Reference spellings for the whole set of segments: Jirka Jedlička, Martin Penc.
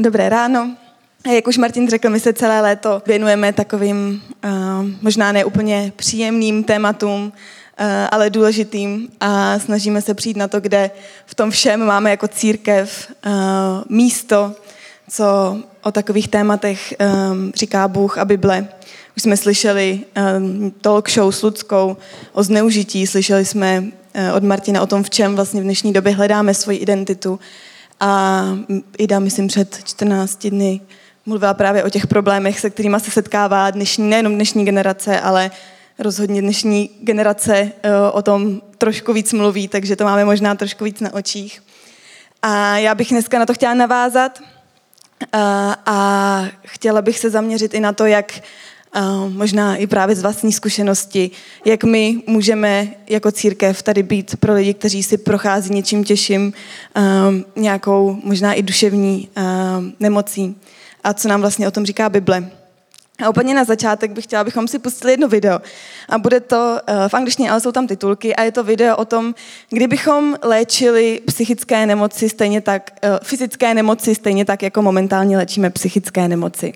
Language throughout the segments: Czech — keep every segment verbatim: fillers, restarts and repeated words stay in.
Dobré ráno. Jak už Martin řekl, my se celé léto věnujeme takovým uh, možná neúplně příjemným tématům, uh, ale důležitým, a snažíme se přijít na to, kde v tom všem máme jako církev uh, místo, co o takových tématech um, říká Bůh a Bible. Už jsme slyšeli um, talk show s Luckou o zneužití, slyšeli jsme uh, od Martina o tom, v čem vlastně v dnešní době hledáme svoji identitu. A Ida, myslím, před čtrnácti dny mluvila právě o těch problémech, se kterými se setkává dnešní, nejenom dnešní generace, ale rozhodně dnešní generace o tom trošku víc mluví, takže to máme možná trošku víc na očích. A já bych dneska na to chtěla navázat a, a chtěla bych se zaměřit i na to, jak možná i právě z vlastní zkušenosti, jak my můžeme jako církev tady být pro lidi, kteří si prochází něčím těžším, nějakou možná i duševní nemocí, a co nám vlastně o tom říká Bible. A úplně na začátek bych chtěla, abychom si pustili jedno video. A bude to v angličtině, ale jsou tam titulky, a je to video o tom, kdybychom léčili psychické nemoci stejně tak, fyzické nemoci stejně tak, jako momentálně léčíme psychické nemoci.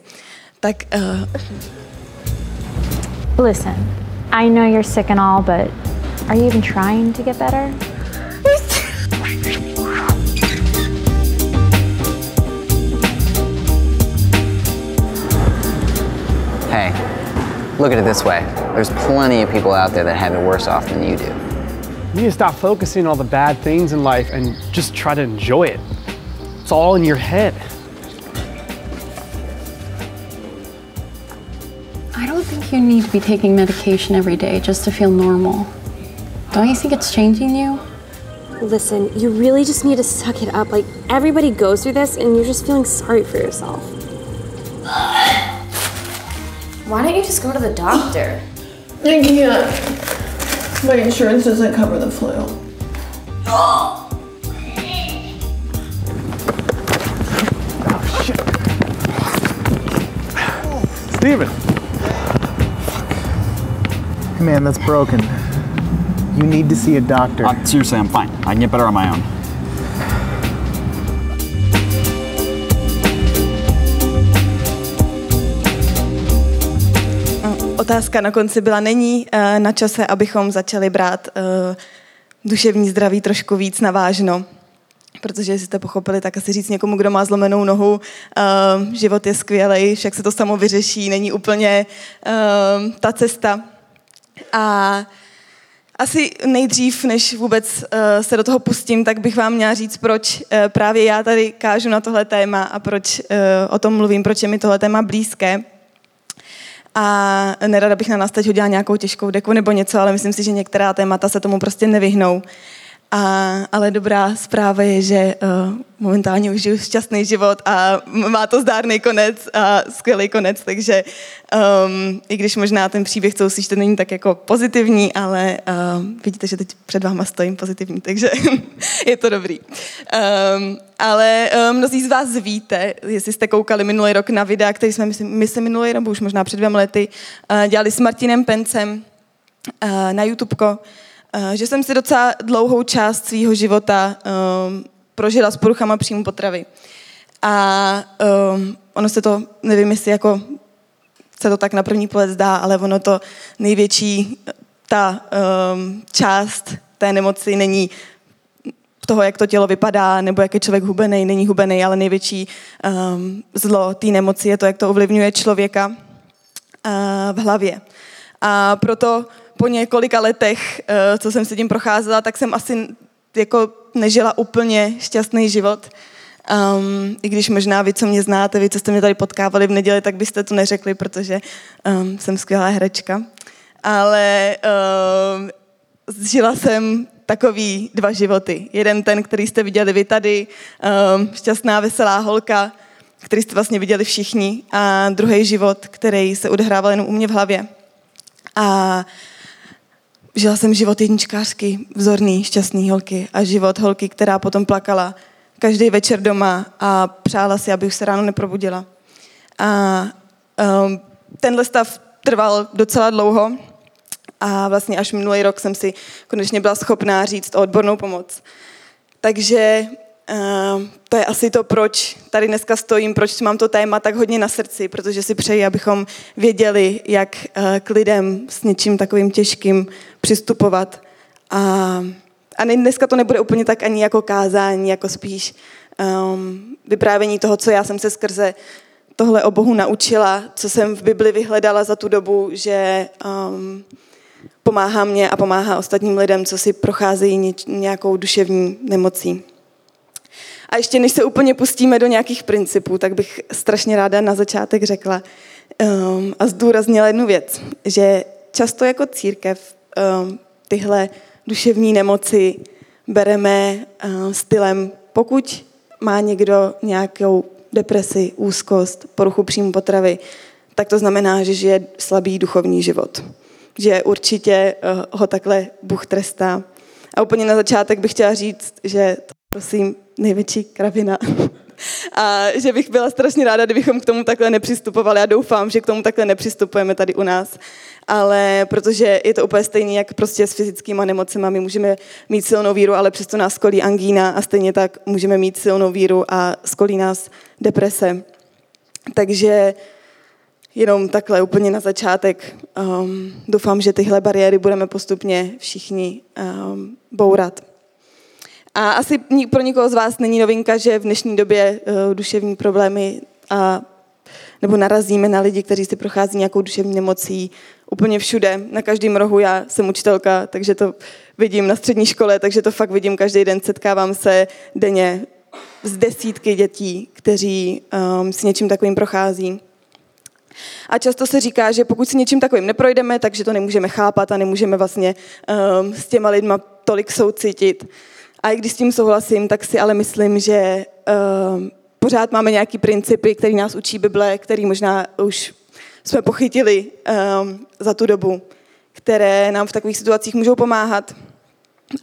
Tak... Uh... Listen, I know you're sick and all, but are you even trying to get better? Hey, look at it this way. There's plenty of people out there that have it worse off than you do. You need to stop focusing on all the bad things in life and just try to enjoy it. It's all in your head. I don't think you need to be taking medication every day just to feel normal. Don't you think it's changing you? Listen, you really just need to suck it up. Like, everybody goes through this and you're just feeling sorry for yourself. Why don't you just go to the doctor? I can't. My insurance doesn't cover the flu. Oh, shit. Steven. Man, that's broken. You need to see a doctor. Uh, seriously, I'm fine. I can get better on my own. Otázka na konci byla, není na čase, abychom začali brát uh, duševní zdraví trošku víc na vážno. Protože jestli jste pochopili, tak asi říct někomu, kdo má zlomenou nohu, uh, život je skvělej, však se to samo vyřeší, není úplně uh, ta cesta. A asi nejdřív, než vůbec se do toho pustím, tak bych vám měla říct, proč právě já tady kážu na tohle téma a proč o tom mluvím, proč je mi tohle téma blízké. A nerada bych na nás teď hodila nějakou těžkou deku nebo něco, ale myslím si, že některá témata se tomu prostě nevyhnou. A, ale dobrá zpráva je, že uh, momentálně už žiju šťastný život a má to zdárný konec a skvělý konec, takže um, i když možná ten příběh, co uslyšíte, není tak jako pozitivní, ale uh, vidíte, že teď před váma stojím pozitivní, takže je to dobrý. Um, ale um, mnozí z vás víte, jestli jste koukali minulý rok na videa, který jsme my se minulý rok, už možná před dvěma lety, uh, dělali s Martinem Pencem uh, na YouTubeko, že jsem si docela dlouhou část svého života um, prožila s poruchama příjmu potravy. A um, ono se to, nevím, jestli jako se to tak na první pohled zdá, ale ono to největší, ta um, část té nemoci není toho, jak to tělo vypadá, nebo jak je člověk hubenej, není hubenej, ale největší um, zlo té nemoci je to, jak to ovlivňuje člověka uh, v hlavě. A proto po několika letech, co jsem se tím procházela, tak jsem asi jako nežila úplně šťastný život. Um, I když možná vy, co mě znáte, vy, co jste mě tady potkávali v neděli, tak byste to neřekli, protože um, jsem skvělá herečka. Ale um, žila jsem takový dva životy. Jeden ten, který jste viděli vy tady, um, šťastná, veselá holka, který jste vlastně viděli všichni, a druhý život, který se odehrával jenom u mě v hlavě. A žila jsem život jedničkářky, vzorný, šťastný holky, a život holky, která potom plakala každý večer doma a přála si, aby už se ráno neprobudila. A um, tenhle stav trval docela dlouho a vlastně až minulý rok jsem si konečně byla schopná říct o odbornou pomoc. Takže to je asi to, proč tady dneska stojím, proč mám to téma tak hodně na srdci, protože si přeji, abychom věděli, jak k lidem s něčím takovým těžkým přistupovat. A, a dneska to nebude úplně tak ani jako kázání, jako spíš um, vyprávění toho, co já jsem se skrze tohle o Bohu naučila, co jsem v Bibli vyhledala za tu dobu, že um, pomáhá mě a pomáhá ostatním lidem, co si procházejí nějakou duševní nemocí. A ještě než se úplně pustíme do nějakých principů, tak bych strašně ráda na začátek řekla um, a zdůraznila jednu věc, že často jako církev um, tyhle duševní nemoci bereme um, stylem, pokud má někdo nějakou depresi, úzkost, poruchu příjmu potravy, tak to znamená, že žije slabý duchovní život. Že určitě uh, ho takhle Bůh trestá. A úplně na začátek bych chtěla říct, že to prosím největší kravina. A že bych byla strašně ráda, kdybychom k tomu takhle nepřistupovali. Já doufám, že k tomu takhle nepřistupujeme tady u nás. Ale protože je to úplně stejné, jak prostě s fyzickýma nemocema. My můžeme mít silnou víru, ale přesto nás kolí angína a stejně tak můžeme mít silnou víru a skolí nás deprese. Takže jenom takhle úplně na začátek um, doufám, že tyhle bariéry budeme postupně všichni um, bourat. A asi pro nikoho z vás není novinka, že v dnešní době uh, duševní problémy a, nebo narazíme na lidi, kteří si prochází nějakou duševní nemocí úplně všude, na každém rohu. Já jsem učitelka, takže to vidím na střední škole, takže to fakt vidím každý den, setkávám se denně s desítky dětí, kteří um, s něčím takovým prochází. A často se říká, že pokud si něčím takovým neprojdeme, takže to nemůžeme chápat a nemůžeme vlastně um, s těma lidma tolik soucítit. A i když s tím souhlasím, tak si ale myslím, že uh, pořád máme nějaký principy, které nás učí Bible, které možná už jsme pochytili um, za tu dobu, které nám v takových situacích můžou pomáhat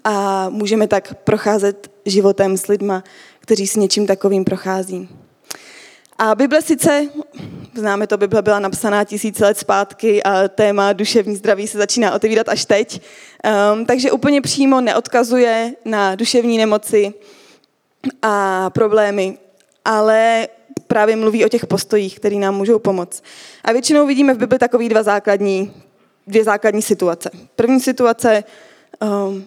a můžeme tak procházet životem s lidma, kteří s něčím takovým prochází. A Bible sice, známe to, Bible byla napsaná tisíce let zpátky a téma duševní zdraví se začíná otevírat až teď, um, takže úplně přímo neodkazuje na duševní nemoci a problémy, ale právě mluví o těch postojích, které nám můžou pomoct. A většinou vidíme v Bibli takové dva základní, dvě základní situace. První situace, um,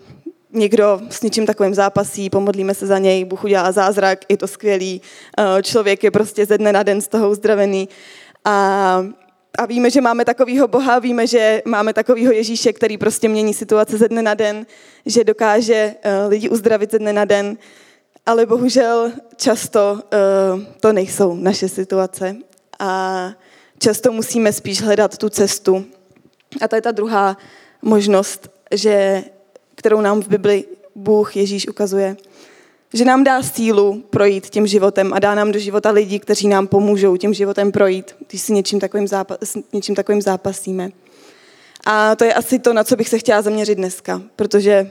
někdo s něčím takovým zápasí, pomodlíme se za něj, Bůh udělá zázrak, je to skvělý, člověk je prostě ze dne na den z toho uzdravený. A, a víme, že máme takovýho Boha, víme, že máme takovýho Ježíše, který prostě mění situace ze dne na den, že dokáže lidi uzdravit ze dne na den, ale bohužel často to nejsou naše situace. A často musíme spíš hledat tu cestu. A to je ta druhá možnost, že kterou nám v Bibli Bůh Ježíš ukazuje. Že nám dá sílu projít tím životem a dá nám do života lidí, kteří nám pomůžou tím životem projít, když si něčím takovým, zápas, něčím takovým zápasíme. A to je asi to, na co bych se chtěla zaměřit dneska, protože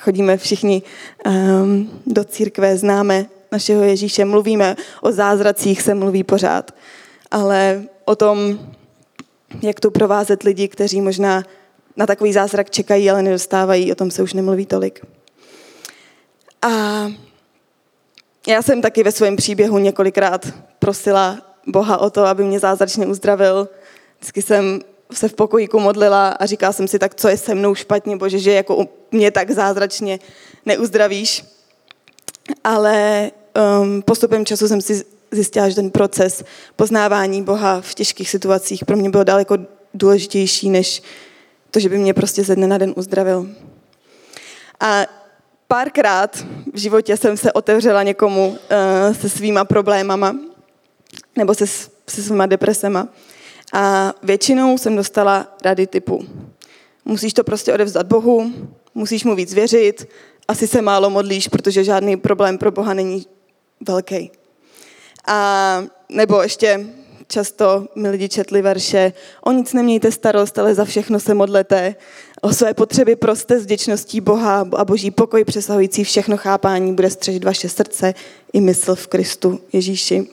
chodíme všichni um, do církve, známe našeho Ježíše, mluvíme o zázracích, se mluví pořád, ale o tom, jak tu provázet lidi, kteří možná na takový zázrak čekají, ale nedostávají, o tom se už nemluví tolik. A já jsem taky ve svém příběhu několikrát prosila Boha o to, aby mě zázračně uzdravil. Vždycky jsem se v pokojíku modlila a říkala jsem si, tak co je se mnou špatně, Bože, že jako mě tak zázračně neuzdravíš. Ale um, postupem času jsem si zjistila, že ten proces poznávání Boha v těžkých situacích pro mě byl daleko důležitější, než to, že by mě prostě ze dne na den uzdravil. A párkrát v životě jsem se otevřela někomu uh, se svýma problémama nebo se, se svýma depresema a většinou jsem dostala rady typu: musíš to prostě odevzdat Bohu, musíš mu víc věřit, asi se málo modlíš, protože žádný problém pro Boha není velký. A nebo ještě často mi lidi četli verše: o nic nemějte starost, ale za všechno se modlete. O své potřeby proste s vděčností Boha a boží pokoj přesahující všechno chápání bude střežit vaše srdce i mysl v Kristu Ježíši.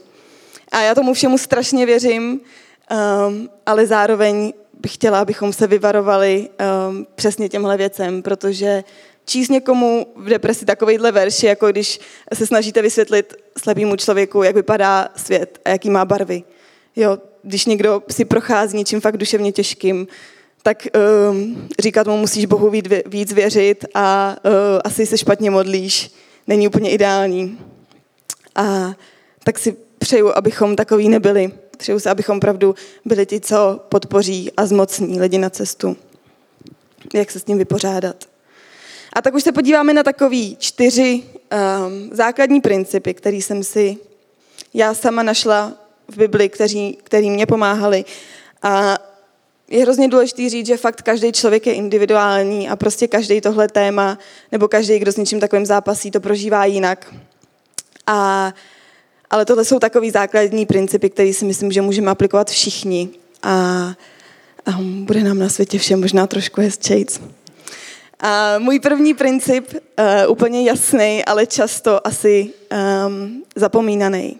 A já tomu všemu strašně věřím, um, ale zároveň bych chtěla, abychom se vyvarovali um, přesně těmhle věcem, protože číst někomu v depresi takovejhle verši, jako když se snažíte vysvětlit slabému člověku, jak vypadá svět a jaký má barvy. Jo, když někdo si prochází něčím fakt duševně těžkým, tak um, říkat mu, musíš Bohu víc věřit a uh, asi se špatně modlíš, není úplně ideální. A tak si přeju, abychom takový nebyli. Přeju se, abychom opravdu byli ti, co podpoří a zmocní lidi na cestu. Jak se s ním vypořádat. A tak už se podíváme na takový čtyři um, základní principy, které jsem si já sama našla v Bibli, kteří, který mě pomáhali. A je hrozně důležité říct, že fakt každý člověk je individuální a prostě každý tohle téma, nebo každý, kdo s něčím takovým zápasí, to prožívá jinak. A, ale tohle jsou takový základní principy, které si myslím, že můžeme aplikovat všichni. A, a bude nám na světě všem možná trošku hezčejc. A můj první princip, uh, úplně jasný, ale často asi um, zapomínaný.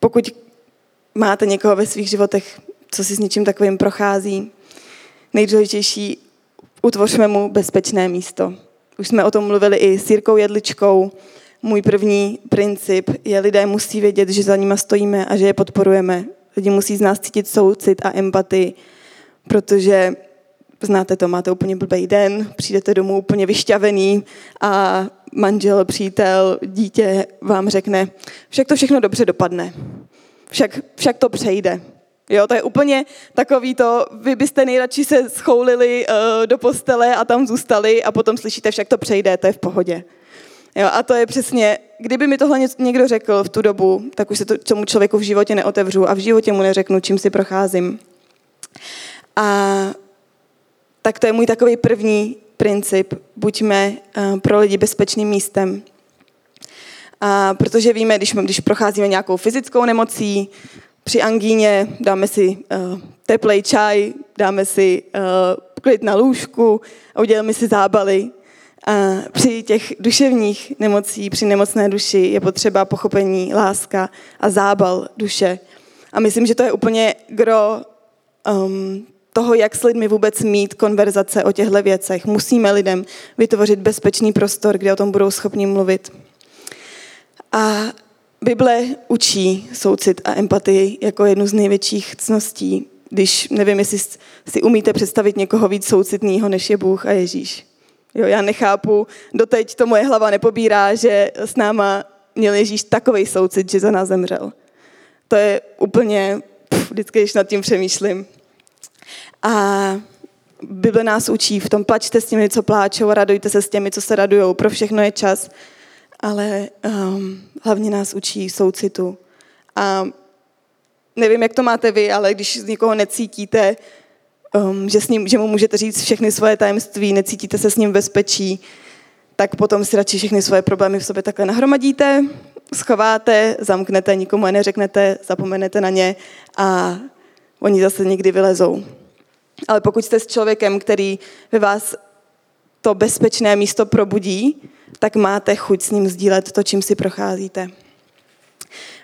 Pokud máte někoho ve svých životech, co si s něčím takovým prochází, nejdůležitější, utvořme mu bezpečné místo. Už jsme o tom mluvili i s Jirkou Jedličkou. Můj první princip je, lidé musí vědět, že za nima stojíme a že je podporujeme. Lidi musí z nás cítit soucit a empatii, protože znáte to, máte úplně blbej den, přijdete domů úplně vyšťavený a manžel, přítel, dítě vám řekne, však to všechno dobře dopadne, však, však to přejde. Jo, to je úplně takový to, vy byste nejradši se schoulili uh, do postele a tam zůstali a potom slyšíte, však to přejde, to je v pohodě. Jo, a to je přesně, kdyby mi tohle někdo řekl v tu dobu, tak už se to, tomu člověku v životě neotevřu a v životě mu neřeknu, čím si procházím. A tak to je můj takový první princip. Buďme uh, pro lidi bezpečným místem. A protože víme, když, když procházíme nějakou fyzickou nemocí, při angíně dáme si uh, teplej čaj, dáme si uh, klid na lůžku a uděláme si zábaly. A při těch duševních nemocí, při nemocné duši je potřeba pochopení, láska a zábal duše. A myslím, že to je úplně gro um, toho, jak s lidmi vůbec mít konverzace o těchto věcech. Musíme lidem vytvořit bezpečný prostor, kde o tom budou schopni mluvit. A Bible učí soucit a empatii jako jednu z největších cností, když nevím, jestli si umíte představit někoho víc soucitného, než je Bůh a Ježíš. Jo, já nechápu, doteď to moje hlava nepobírá, že s náma měl Ježíš takovej soucit, že za nás zemřel. To je úplně, pff, vždycky, když nad tím přemýšlím. A Bible nás učí v tom, plačte s těmi, co pláčou, radujte se s těmi, co se radujou, pro všechno je čas, ale um, hlavně nás učí soucitu. A nevím, jak to máte vy, ale když z někoho necítíte, um, že, s ním, že mu můžete říct všechny svoje tajemství, necítíte se s ním v bezpečí, tak potom si radši všechny svoje problémy v sobě takhle nahromadíte, schováte, zamknete, nikomu je neřeknete, zapomenete na ně a oni zase někdy vylezou. Ale pokud jste s člověkem, který ve vás to bezpečné místo probudí, tak máte chuť s ním sdílet to, čím si procházíte.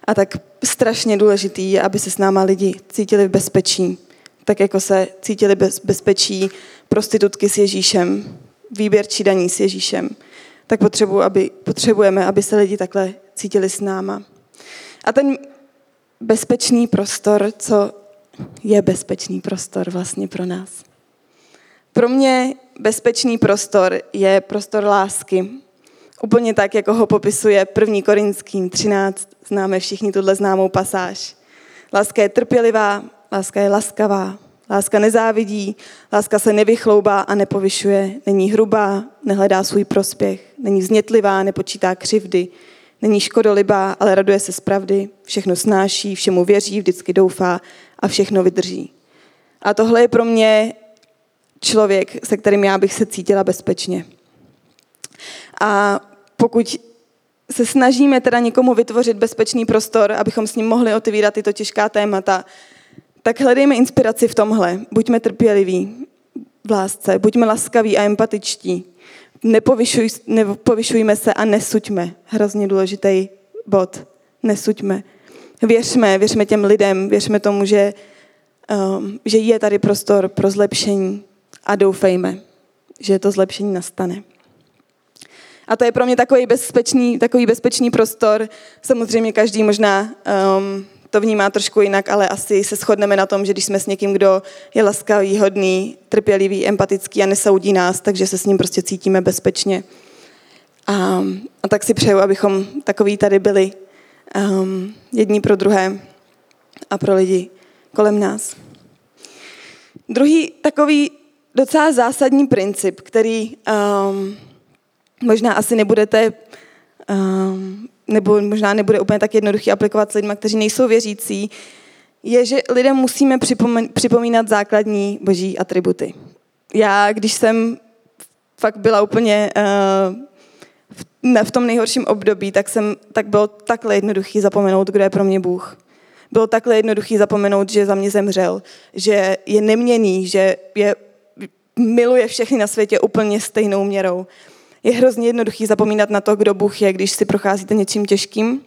A tak strašně důležitý je, aby se s náma lidi cítili v bezpečí. Tak jako se cítili bez bezpečí prostitutky s Ježíšem, výběrčí daní s Ježíšem, tak potřebuji, aby, potřebujeme, aby se lidi takhle cítili s náma. A ten bezpečný prostor, co je bezpečný prostor vlastně pro nás. Pro mě bezpečný prostor je prostor lásky. Úplně tak, jako ho popisuje první Korinským třináct, známe všichni tuhle známou pasáž. Láska je trpělivá, láska je laskavá, láska nezávidí, láska se nevychloubá a nepovyšuje, není hrubá, nehledá svůj prospěch, není vznětlivá, nepočítá křivdy, není škodolibá, ale raduje se z pravdy, všechno snáší, všemu věří, vždycky doufá a všechno vydrží. A tohle je pro mě člověk, se kterým já bych se cítila bezpečně. A pokud se snažíme teda někomu vytvořit bezpečný prostor, abychom s ním mohli otevírat tyto těžká témata, tak hledejme inspiraci v tomhle. Buďme trpěliví v lásce, buďme laskaví a empatičtí. Nepovyšuj, nepovyšujme se a nesuďme. Hrozně důležitý bod. Nesuďme. Věřme, věřme těm lidem, věřme tomu, že, um, že je tady prostor pro zlepšení a doufejme. že to zlepšení nastane. A to je pro mě takový bezpečný, takový bezpečný prostor. Samozřejmě každý možná um, to vnímá trošku jinak, ale asi se shodneme na tom, že když jsme s někým, kdo je laskavý, hodný, trpělivý, empatický a nesoudí nás, takže se s ním prostě cítíme bezpečně. A, a tak si přeju, abychom takový tady byli um, jedni pro druhé a pro lidi kolem nás. Druhý takový docela zásadní princip, který um, možná asi nebudete, um, nebo možná nebude úplně tak jednoduchý aplikovat s lidmi, kteří nejsou věřící, je, že lidem musíme připomín- připomínat základní boží atributy. Já, když jsem fakt byla úplně uh, v, ne, v tom nejhorším období, tak, jsem, tak bylo takhle jednoduchý zapomenout, kdo je pro mě Bůh. Bylo takhle jednoduchý zapomenout, že za mě zemřel, že je neměnný, že je, miluje všechny na světě úplně stejnou měrou. Je hrozně jednoduchý zapomínat na to, kdo Bůh je, když si procházíte něčím těžkým.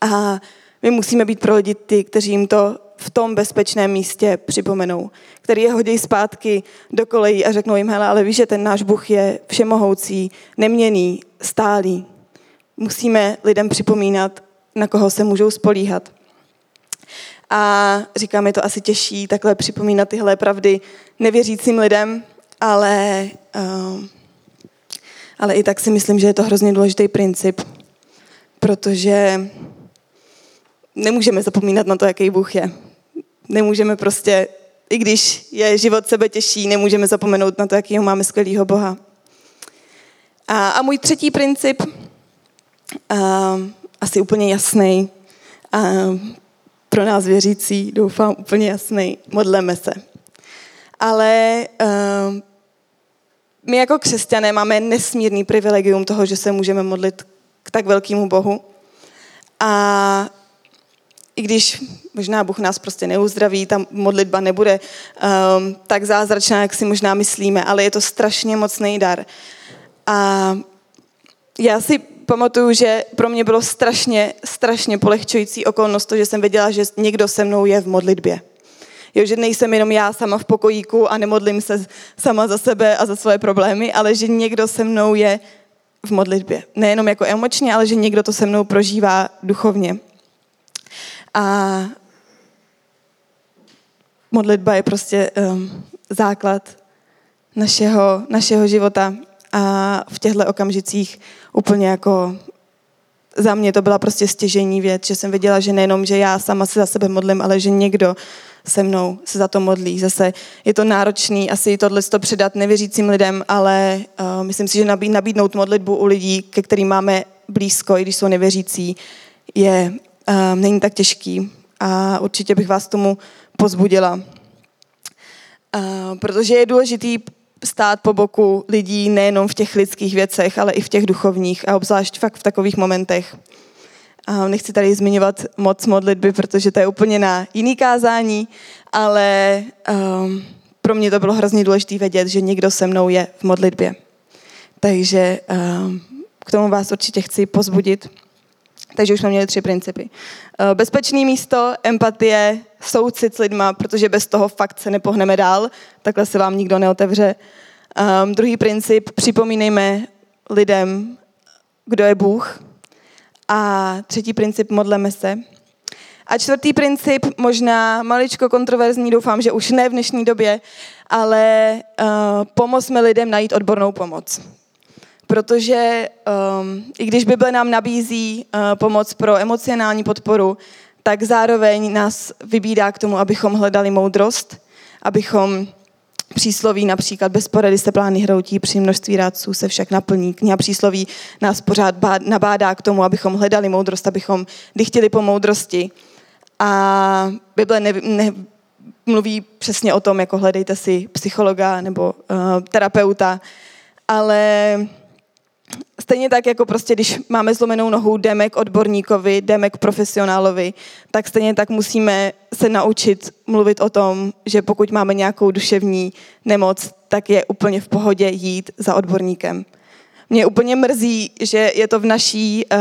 A my musíme být pro lidi ty, kteří jim to v tom bezpečném místě připomenou, který je hodí zpátky do kolejí a řeknou jim, hele, ale víš, že ten náš Bůh je všemohoucí, neměnný, stálý. Musíme lidem připomínat, na koho se můžou spolíhat. A říkám, je to asi těžší takhle připomínat tyhle pravdy nevěřícím lidem, ale, uh, ale i tak si myslím, že je to hrozně důležitý princip, protože nemůžeme zapomínat na to, jaký Bůh je. Nemůžeme prostě, i když je život sebe těžší, nemůžeme zapomenout na to, jakýho máme skvělýho Boha. A, a můj třetí princip, uh, asi úplně jasnej, uh, pro nás věřící, doufám, úplně jasný, modleme se. Ale uh, my jako křesťané máme nesmírný privilegium toho, že se můžeme modlit k tak velkému Bohu. A i když možná Bůh nás prostě neuzdraví, ta modlitba nebude um, tak zázračná, jak si možná myslíme, ale je to strašně mocný dar. A já si pamatuju, že pro mě bylo strašně, strašně polehčující okolnost to, že jsem věděla, že někdo se mnou je v modlitbě. Jo, že nejsem jenom já sama v pokojíku a nemodlím se sama za sebe a za svoje problémy, ale že někdo se mnou je v modlitbě. Nejenom jako emočně, ale že někdo to se mnou prožívá duchovně. A modlitba je prostě um, základ našeho, našeho života. A v těchto okamžicích úplně jako za mě to byla prostě stěžejní věc, že jsem věděla, že nejenom, že já sama se za sebe modlím, ale že někdo se mnou se za to modlí. Zase je to náročný asi tohleto předat nevěřícím lidem, ale uh, myslím si, že nabídnout modlitbu u lidí, ke kterým máme blízko, i když jsou nevěřící, je, uh, není tak těžký. A určitě bych vás tomu pozbudila. Uh, protože je důležitý stát po boku lidí nejenom v těch lidských věcech, ale i v těch duchovních a obzvlášť fakt v takových momentech. A nechci tady zmiňovat moc modlitby, protože to je úplně na jiný kázání, ale um, pro mě to bylo hrozně důležité vědět, že někdo se mnou je v modlitbě. Takže um, k tomu vás určitě chci pozbudit. Takže už jsme měli tři principy. Bezpečné místo, empatie, soucit s lidma, protože bez toho fakt se nepohneme dál, takhle se vám nikdo neotevře. Um, druhý princip, připomínejme lidem, kdo je Bůh. A třetí princip, modleme se. A čtvrtý princip, možná maličko kontroverzní, doufám, že už ne v dnešní době, ale uh, pomozme lidem najít odbornou pomoc. Protože um, i když Bible nám nabízí uh, pomoc pro emocionální podporu, tak zároveň nás vybídá k tomu, abychom hledali moudrost, abychom přísloví například bez porady se plány hroutí, při množství rádců se však naplní. Kniha přísloví nás pořád bád, nabádá k tomu, abychom hledali moudrost, abychom dychtili po moudrosti. A Bible ne, ne, mluví přesně o tom, jako hledejte si psychologa nebo uh, terapeuta, ale stejně tak, jako prostě, když máme zlomenou nohu, jdeme k odborníkovi, jdeme k profesionálovi, tak stejně tak musíme se naučit mluvit o tom, že pokud máme nějakou duševní nemoc, tak je úplně v pohodě jít za odborníkem. Mě úplně mrzí, že je to v naší uh,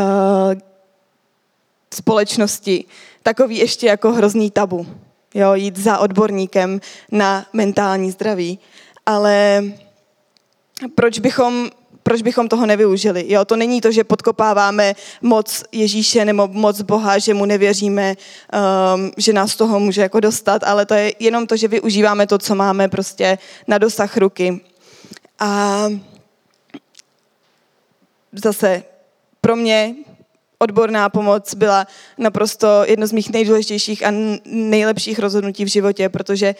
společnosti takový ještě jako hrozný tabu, jo, jít za odborníkem na mentální zdraví, ale proč bychom, proč bychom toho nevyužili. Jo? To není to, že podkopáváme moc Ježíše nebo moc Boha, že mu nevěříme, um, že nás toho může jako dostat, ale to je jenom to, že využíváme to, co máme prostě na dosah ruky. A zase pro mě odborná pomoc byla naprosto jedno z mých nejdůležitějších a nejlepších rozhodnutí v životě, protože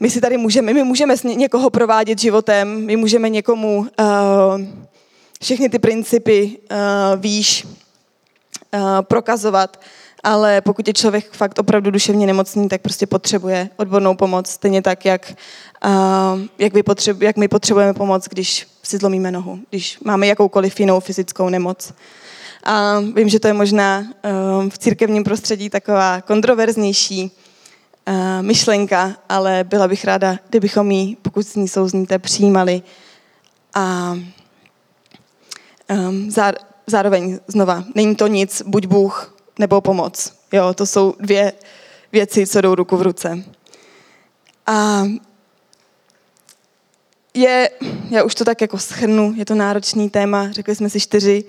my si tady můžeme, my můžeme někoho provádět životem, my můžeme někomu uh, všechny ty principy uh, výš uh, prokazovat, ale pokud je člověk fakt opravdu duševně nemocný, tak prostě potřebuje odbornou pomoc, stejně tak, jak, uh, jak, my potřebu, jak my potřebujeme pomoc, když si zlomíme nohu, když máme jakoukoliv jinou fyzickou nemoc. A vím, že to je možná uh, v církevním prostředí taková kontroverznější myšlenka, ale byla bych ráda, kdybychom ji, pokud s ní souzníte, přijímali. A um, zá, zároveň znova, není to nic, buď Bůh nebo pomoc. Jo, to jsou dvě věci, co jdou ruku v ruce. A je, já už to tak jako shrnu, je to náročný téma, řekli jsme si čtyři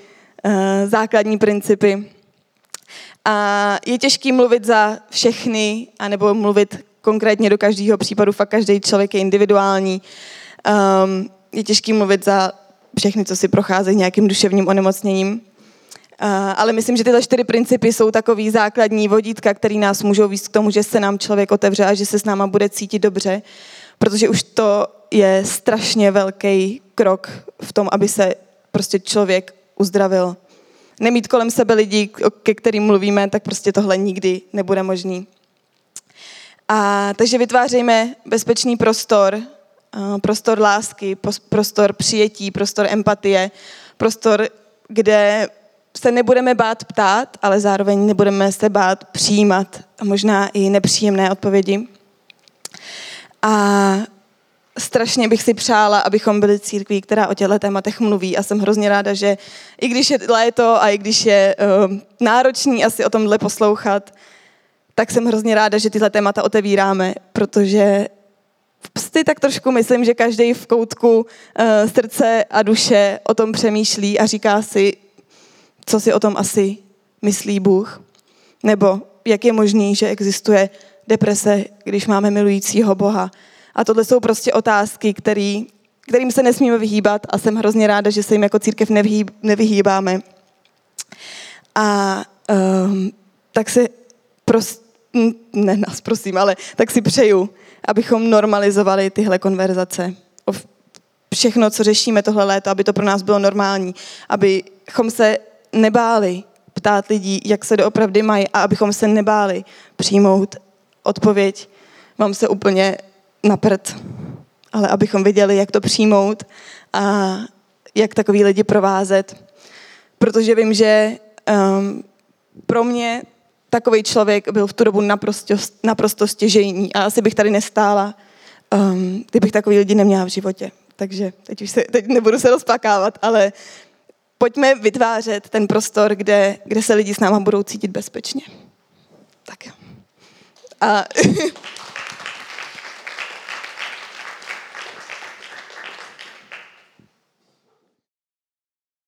uh, základní principy. A je těžký mluvit za všechny, anebo mluvit konkrétně do každého případu, fakt každý člověk je individuální. Um, je těžký mluvit za všechny, co si procházejí nějakým duševním onemocněním. Uh, ale myslím, že tyto čtyři principy jsou takový základní vodítka, který nás můžou vést k tomu, že se nám člověk otevře a že se s náma bude cítit dobře, protože už to je strašně velký krok v tom, aby se prostě člověk uzdravil. Nemít kolem sebe lidí, ke kterým mluvíme, tak prostě tohle nikdy nebude možný. A takže vytvářejme bezpečný prostor, prostor lásky, prostor přijetí, prostor empatie, prostor, kde se nebudeme bát ptát, ale zároveň nebudeme se bát přijímat a možná i nepříjemné odpovědi. A strašně bych si přála, abychom byli církví, která o těchto tématech mluví, a jsem hrozně ráda, že i když je léto a i když je uh, náročný asi o tomhle poslouchat, tak jsem hrozně ráda, že tyhle témata otevíráme, protože si tak trošku myslím, že každý v koutku uh, srdce a duše o tom přemýšlí a říká si, co si o tom asi myslí Bůh, nebo jak je možný, že existuje deprese, když máme milujícího Boha. A tohle jsou prostě otázky, který, kterým se nesmíme vyhýbat, a jsem hrozně ráda, že se jim jako církev nevyhýb, nevyhýbáme. A um, tak se pros, ne nás prosím, ale tak si přeju, abychom normalizovali tyhle konverzace. O všechno, co řešíme tohle léto, aby to pro nás bylo normální, abychom se nebáli ptát lidí, jak se doopravdy mají, a abychom se nebáli přijmout odpověď. Mám se úplně na prd, ale abychom viděli, jak to přijmout a jak takový lidi provázet. Protože vím, že um, pro mě takový člověk byl v tu dobu naprosto, naprosto stěžejní a asi bych tady nestála, um, kdybych takový lidi neměla v životě. Takže teď už se, teď nebudu se rozplakávat, ale pojďme vytvářet ten prostor, kde, kde se lidi s náma budou cítit bezpečně. Tak. A